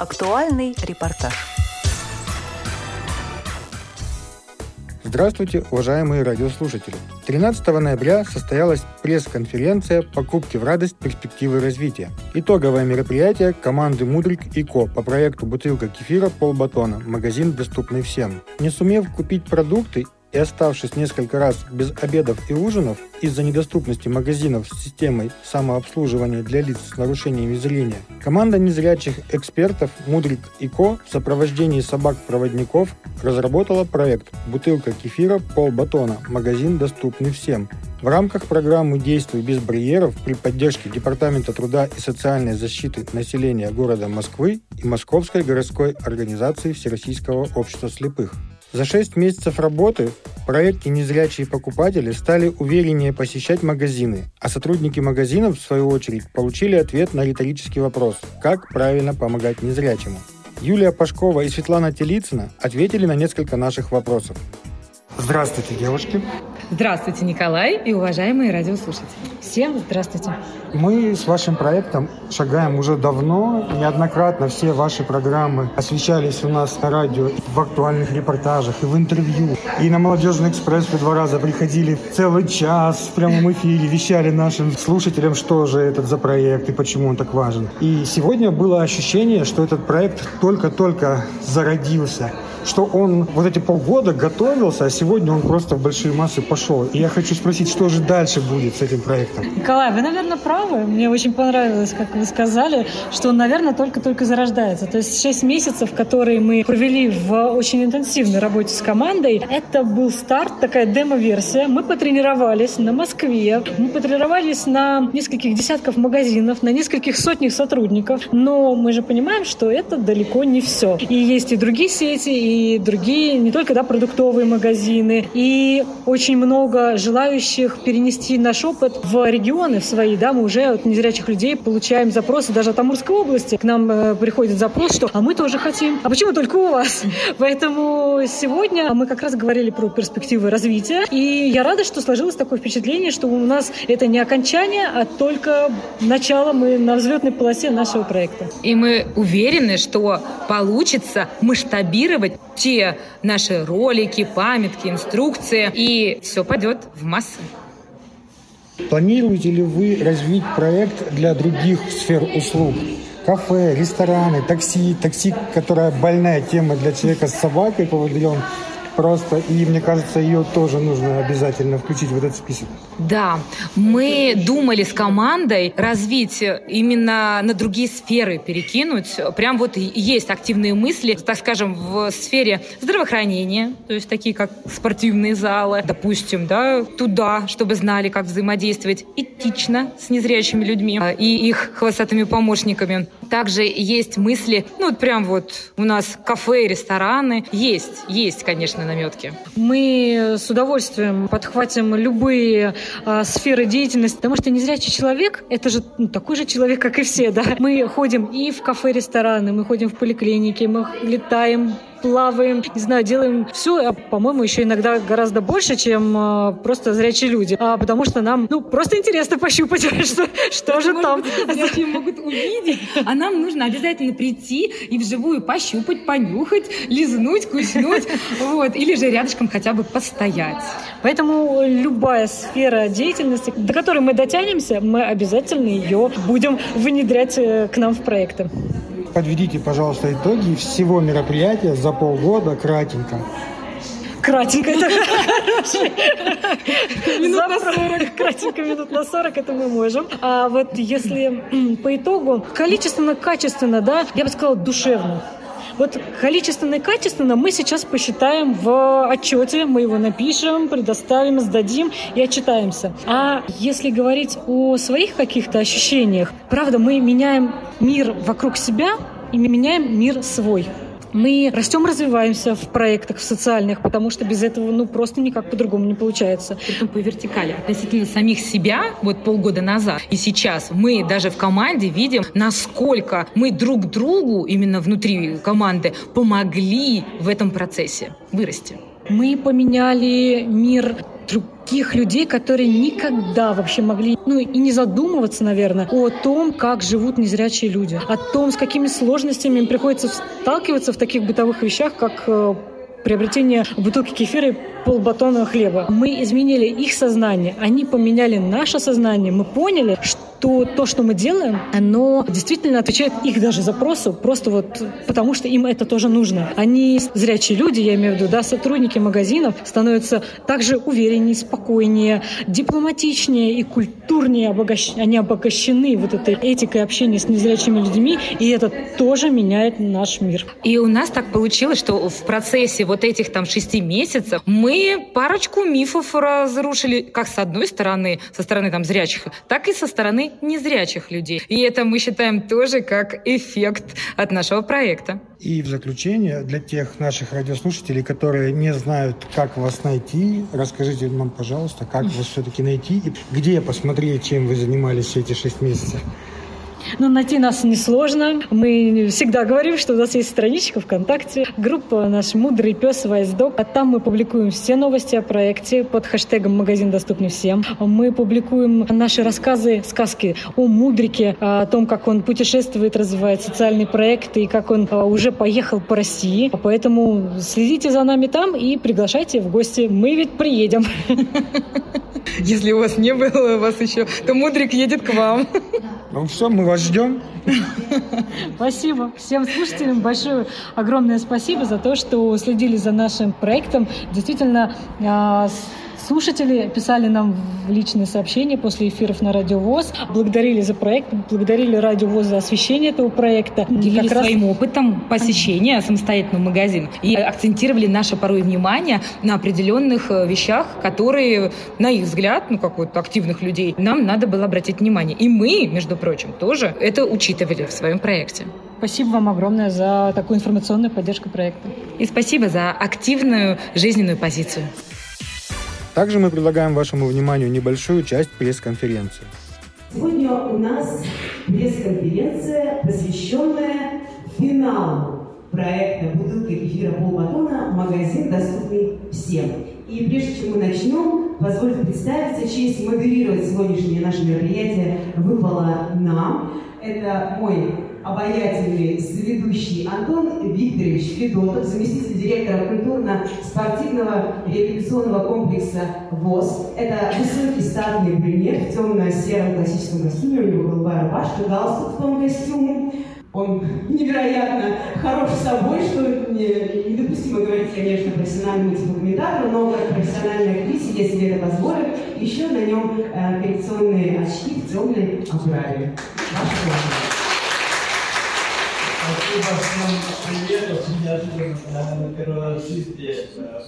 Актуальный репортаж. Здравствуйте, уважаемые радиослушатели! 13 ноября состоялась пресс-конференция «Покупки в радость. Перспективы развития». Итоговое мероприятие команды «Мудрик и Ко» по проекту «Бутылка кефира Полбатона. Магазин доступен всем». Не сумев купить продукты и оставшись несколько раз без обедов и ужинов из-за недоступности магазинов с системой самообслуживания для лиц с нарушениями зрения, команда незрячих экспертов «Мудрик и Ко» в сопровождении собак-проводников разработала проект «Бутылка кефира Полбатона. Магазин доступный всем». В рамках программы «Действуй без барьеров» при поддержке Департамента труда и социальной защиты населения города Москвы и Московской городской организации Всероссийского общества слепых. За 6 месяцев работы в проекте незрячие покупатели стали увереннее посещать магазины, а сотрудники магазинов, в свою очередь, получили ответ на риторический вопрос «Как правильно помогать незрячему?». Юлия Пашкова и Светлана Телицына ответили на несколько наших вопросов. Здравствуйте, девушки! Здравствуйте, Николай и уважаемые радиослушатели! Всем здравствуйте! Мы с вашим проектом шагаем уже давно. Неоднократно все ваши программы освещались у нас на радио в актуальных репортажах и в интервью. И на «Молодежный экспресс» вы 2 раза приходили целый час в прямом эфире, вещали нашим слушателям, что же этот за проект и почему он так важен. И сегодня было ощущение, что этот проект только-только зародился, что он вот эти полгода готовился, а сегодня он просто в большие массы пошел. И я хочу спросить, что же дальше будет с этим проектом? Николай, вы, наверное, правы. Мне очень понравилось, как вы сказали, что он, наверное, только-только зарождается. То есть 6 месяцев, которые мы провели в очень интенсивной работе с командой, это был старт, такая демо-версия. Мы потренировались на Москве, мы потренировались на нескольких десятках магазинов, на нескольких сотнях сотрудников. Но мы же понимаем, что это далеко не все. И есть и другие сети, и другие, не только продуктовые магазины, и очень много желающих перенести наш опыт в регионы в свои. Мы уже от незрячих людей получаем запросы, даже от Амурской области к нам приходит запрос, что «а мы тоже хотим, а почему только у вас?». Поэтому сегодня мы как раз говорили про перспективы развития, и я рада, что сложилось такое впечатление, что у нас это не окончание, а только начало, мы на взлетной полосе нашего проекта. И мы уверены, что получится масштабировать те наши ролики, памятки, инструкции, и все пойдет в массы. Планируете ли вы развить проект для других сфер услуг? Кафе, рестораны, такси. Такси, которая больная тема для человека с собакой, поводырем. Просто, и мне кажется, ее тоже нужно обязательно включить в этот список. Да, мы думали с командой развить именно на другие сферы, перекинуть. Прям вот есть активные мысли, так скажем, в сфере здравоохранения, то есть такие как спортивные залы, допустим, да, туда, чтобы знали, как взаимодействовать этично с незрячими людьми и их хвостатыми помощниками. Также есть мысли, у нас кафе, рестораны. Есть, конечно, наметки. Мы с удовольствием подхватим любые сферы деятельности, потому что незрячий человек, это же такой же человек, как и все, да. Мы ходим и в кафе, рестораны, мы ходим в поликлиники, мы летаем, плаваем, делаем все, по-моему, еще иногда гораздо больше, чем просто зрячие люди, потому что нам, просто интересно пощупать, что же там. Зрячие могут увидеть, а нам нужно обязательно прийти и вживую пощупать, понюхать, лизнуть, куснуть, или же рядышком хотя бы постоять. Поэтому любая сфера деятельности, до которой мы дотянемся, мы обязательно ее будем внедрять к нам в проекты. Подведите, пожалуйста, итоги всего мероприятия за полгода кратенько. Кратенько, это хорошо. Кратенько, минут на 40, это мы можем. А вот если по итогу, количественно, качественно, я бы сказала, душевно. Вот количественно и качественно мы сейчас посчитаем в отчете, мы его напишем, предоставим, сдадим и отчитаемся. А если говорить о своих каких-то ощущениях, правда, мы меняем мир вокруг себя и мы меняем мир свой. Мы растем, развиваемся в проектах, в социальных, потому что без этого просто никак по-другому не получается. Притом по вертикали. Относительно самих себя, полгода назад и сейчас, мы даже в команде видим, насколько мы друг другу, именно внутри команды, помогли в этом процессе вырасти. Мы поменяли мир других людей, которые никогда вообще могли, и не задумываться, наверное, о том, как живут незрячие люди, о том, с какими сложностями им приходится сталкиваться в таких бытовых вещах, как приобретение бутылки кефира и полбатона хлеба. Мы изменили их сознание, они поменяли наше сознание, мы поняли, что то, что мы делаем, оно действительно отвечает их даже запросу, просто потому что им это тоже нужно. Они, зрячие люди, я имею в виду, сотрудники магазинов, становятся также увереннее, спокойнее, дипломатичнее и культурнее, они обогащены этой этикой общения с незрячими людьми, и это тоже меняет наш мир. И у нас так получилось, что в процессе этих 6 месяцев мы парочку мифов разрушили, как с одной стороны, со стороны зрячих, так и со стороны незрячих людей. И это мы считаем тоже как эффект от нашего проекта. И в заключение, для тех наших радиослушателей, которые не знают, как вас найти, расскажите нам, пожалуйста, как вас все-таки найти и где посмотреть, чем вы занимались все эти 6 месяцев. Найти нас несложно. Мы всегда говорим, что у нас есть страничка ВКонтакте, группа «Наш мудрый пес пёс Wisedog». А там мы публикуем все новости о проекте под хэштегом «Магазин доступен всем». Мы публикуем наши рассказы, сказки о Мудрике, о том, как он путешествует, развивает социальные проекты и как он уже поехал по России. Поэтому следите за нами там и приглашайте в гости. Мы ведь приедем. Если у вас не было вас еще, то Мудрик едет к вам. Ну все, мы вас ждем. Спасибо. Всем слушателям большое, огромное спасибо за то, что следили за нашим проектом. Действительно, слушатели писали нам в личные сообщения после эфиров на Радио ВОЗ, благодарили за проект, благодарили Радио ВОЗ за освещение этого проекта. Делились своим опытом посещения самостоятельного магазина и акцентировали наше порой внимание на определенных вещах, которые, на их взгляд, активных людей, нам надо было обратить внимание. И мы, между прочим, тоже это учитывали в своем проекте. Спасибо вам огромное за такую информационную поддержку проекта. И спасибо за активную жизненную позицию. Также мы предлагаем вашему вниманию небольшую часть пресс-конференции. Сегодня у нас пресс-конференция, посвященная финалу проекта «Бутылка кефира Полбатона. Магазин доступен всем». И прежде чем мы начнем, позвольте представиться, честь модерировать сегодняшнее наше мероприятие выпала нам. Это мой обаятельный соведущий Антон Викторович Федотов, заместитель директора культурно-спортивного реабилитационного комплекса ВОЗ. Это высокий статный пример в темно-сером классическом костюме, у него голубая рубашка, галстук в том костюме. Он невероятно хорош собой, что недопустимо говорить, конечно, профессиональному комментатору, но как профессиональная актриса, если это позволит, еще на нем коррекционные очки в темной оправе. Спасибо всем, привет, очень неожиданно, наверное, первый раз в жизни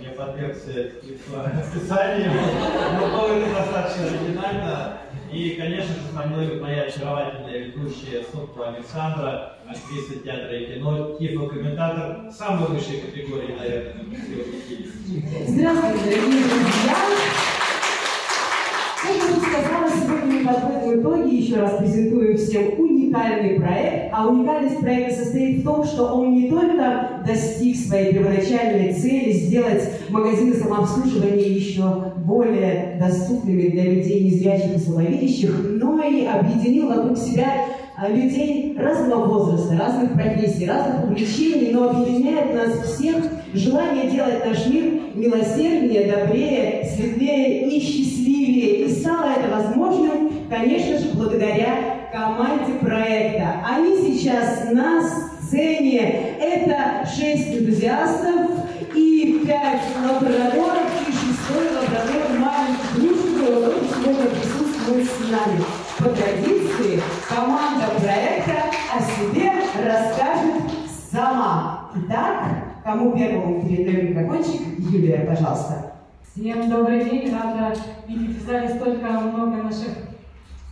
мне подвергся описанию, но было это достаточно оригинально, и, конечно же, со мной моя очаровательная ведущая Софья Александра, актриса театра и кино, тифлокомментатор самой высшей категории, наверное, в России. Здравствуйте, дорогие друзья! Как я уже сказала, сегодня мы подводим итоги, еще раз презентуем всем уникальный проект. А уникальность проекта состоит в том, что он не только достиг своей первоначальной цели сделать магазины самообслуживания еще более доступными для людей незрячих и слабовидящих, но и объединил вокруг себя людей разного возраста, разных профессий, разных увлечений, но объединяет нас всех желание делать наш мир милосерднее, добрее, светлее и счастливее. И стало это возможным, конечно же, благодаря команде проекта. Они сейчас на сцене. Это 6 энтузиастов и 5 лабораторов, и 6-й лаборатор маленький Плюшкин, который сегодня присутствует с нами. По традиции команда проекта о себе расскажет сама. Итак, кому первому передаем микрофончик? Юлия, пожалуйста. Всем добрый день. Рада видеть в зале столько много наших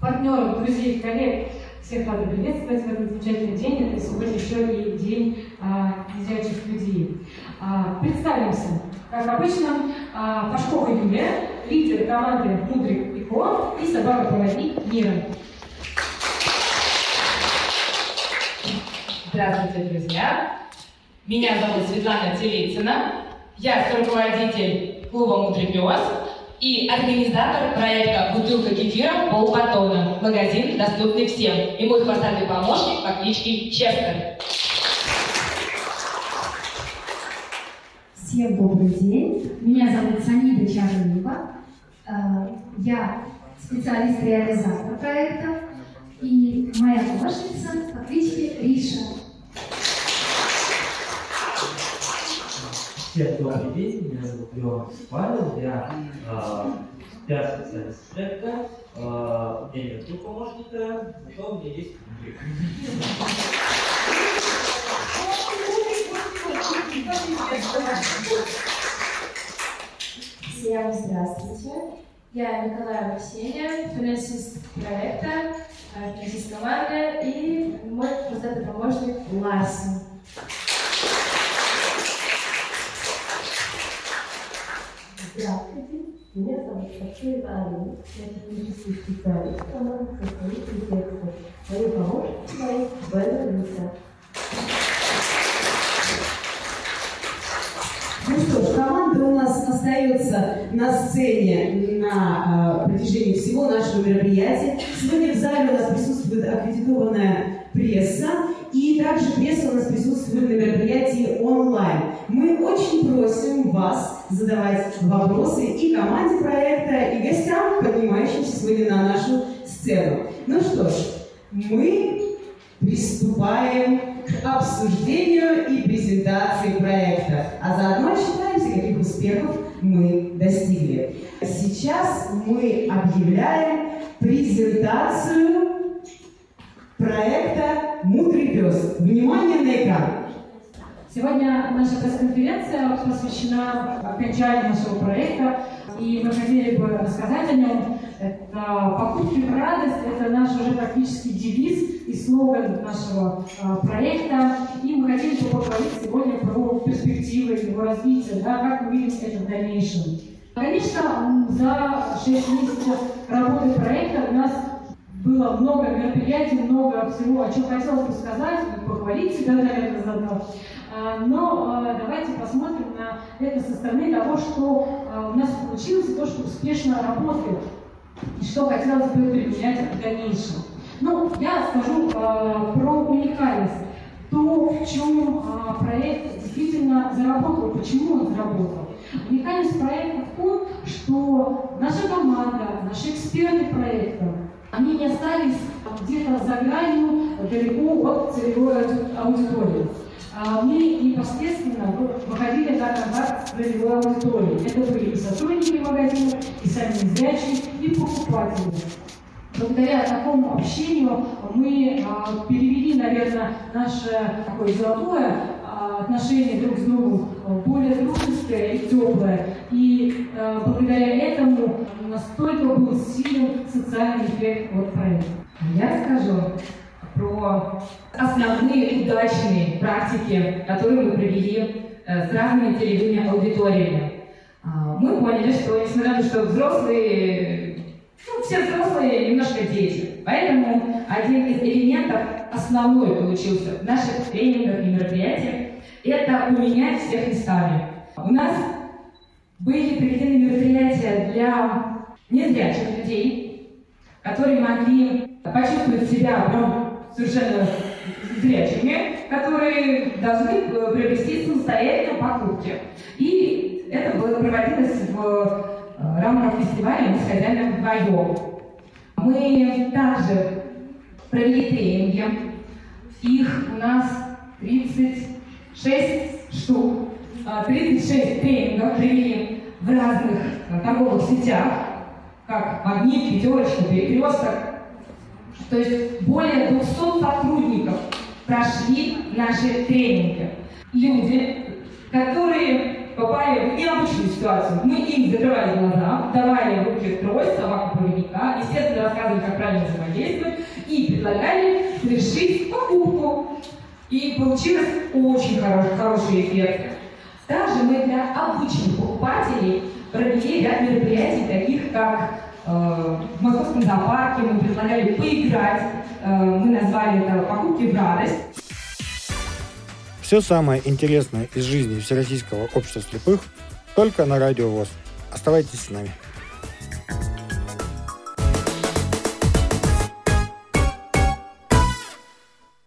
партнеров, друзей, коллег. Всех рада приветствовать в этот замечательный день. Это сегодня еще и день незрячих людей. Представимся. Как обычно, Пашкова Юлия, лидер команды «Мудрик и Ко» и собака-проводник Мира. Здравствуйте, друзья! Меня зовут Светлана Телицына. Я руководитель клуба «Мудрый пес». и организатор проекта «Бутылка кефира» Полбатона, магазин доступный всем, и мой хвостатый помощник по кличке Честер. Всем добрый день. Меня зовут Санида Чажлива. Я специалист-реализатор проекта и моя помощница по кличке Риша. Всем добрый день, меня зовут Йоан Павел, я специалист проекта, у меня нет двух помощника, зато у меня есть Мудрик. Всем здравствуйте, я Николай Васильев, финансист проекта, финансист команды и мой постоянный помощник Ларсен. Здравствуйте, меня зовут Софья Вали, я технический специалист команды состоит и текста. Мою помощницу моей Беллиса. Ну что ж, команда у нас остается на сцене на протяжении всего нашего мероприятия. Сегодня в зале у нас присутствует аккредитованная пресса, и также пресса у нас присутствует на мероприятии онлайн. Мы очень просим вас задавать вопросы и команде проекта, и гостям, поднимающимся сегодня на нашу сцену. Ну что ж, мы приступаем к обсуждению и презентации проекта, а заодно считаемся, каких успехов мы достигли. Сейчас мы объявляем презентацию проекта «Мудрый пес». Внимание на экран! Сегодня наша пресс-конференция посвящена окончанию нашего проекта, и мы хотели бы рассказать о нем. Это «Покупки в радость» — это наш уже практически девиз и слоган нашего проекта, и мы хотели бы поговорить сегодня про перспективы его развития, да, как мы видим это в дальнейшем. Конечно, за 6 месяцев работы проекта у нас было много мероприятий, много всего, о чем хотелось бы сказать, поговорить всегда, наверное, заодно. Но давайте посмотрим на это со стороны того, что у нас получилось, и то, что успешно работает, и что хотелось бы применять в дальнейшем. Ну, я скажу про уникальность. То, в чем проект действительно заработал, почему он заработал. Уникальность проекта в том, что наша команда, наши эксперты проекта, они не остались где-то за гранью, далеко от целевой аудитории. Мы непосредственно выходили на контакт с целевой аудиторией. Это были и сотрудники магазина, и сами незрячие, и покупатели. Благодаря такому общению мы перевели, наверное, наше такое золотое отношение друг к другу более дружеское и теплое. И благодаря этому настолько был силен социальный эффект от проекта. Я скажу про основные удачные практики, которые мы провели с разными целевыми аудиториями. Мы поняли, что несмотря на то, что взрослые, все взрослые немножко дети, поэтому один из элементов основной получился в наших тренингах и мероприятиях – это поменять всех местами. У нас были проведены мероприятия для незрячих людей, которые могли почувствовать себя совершенно зрячими, которые должны приобрести самостоятельно покупки. И это было проводилось в рамках фестиваля «Мы с хозяином вдвоем». Мы также провели тренинги. Их у нас 36 штук. 36 тренингов провели в разных торговых сетях, как «Магнит», «Пятерочка», «Перекресток». То есть более 200 сотрудников прошли наши тренинги. Люди, которые попали в необычную ситуацию, мы им закрывали глаза, давали в руки трость, собаку-проводника, естественно, рассказывали, как правильно взаимодействовать, и предлагали совершить покупку. И получилось очень хороший эффект. Также мы для обычных покупателей провели ряд мероприятий, таких как в Московском зоопарке мы предлагали поиграть, мы назвали это «Покупки в радость». Все самое интересное из жизни Всероссийского общества слепых только на Радио ВОЗ. Оставайтесь с нами.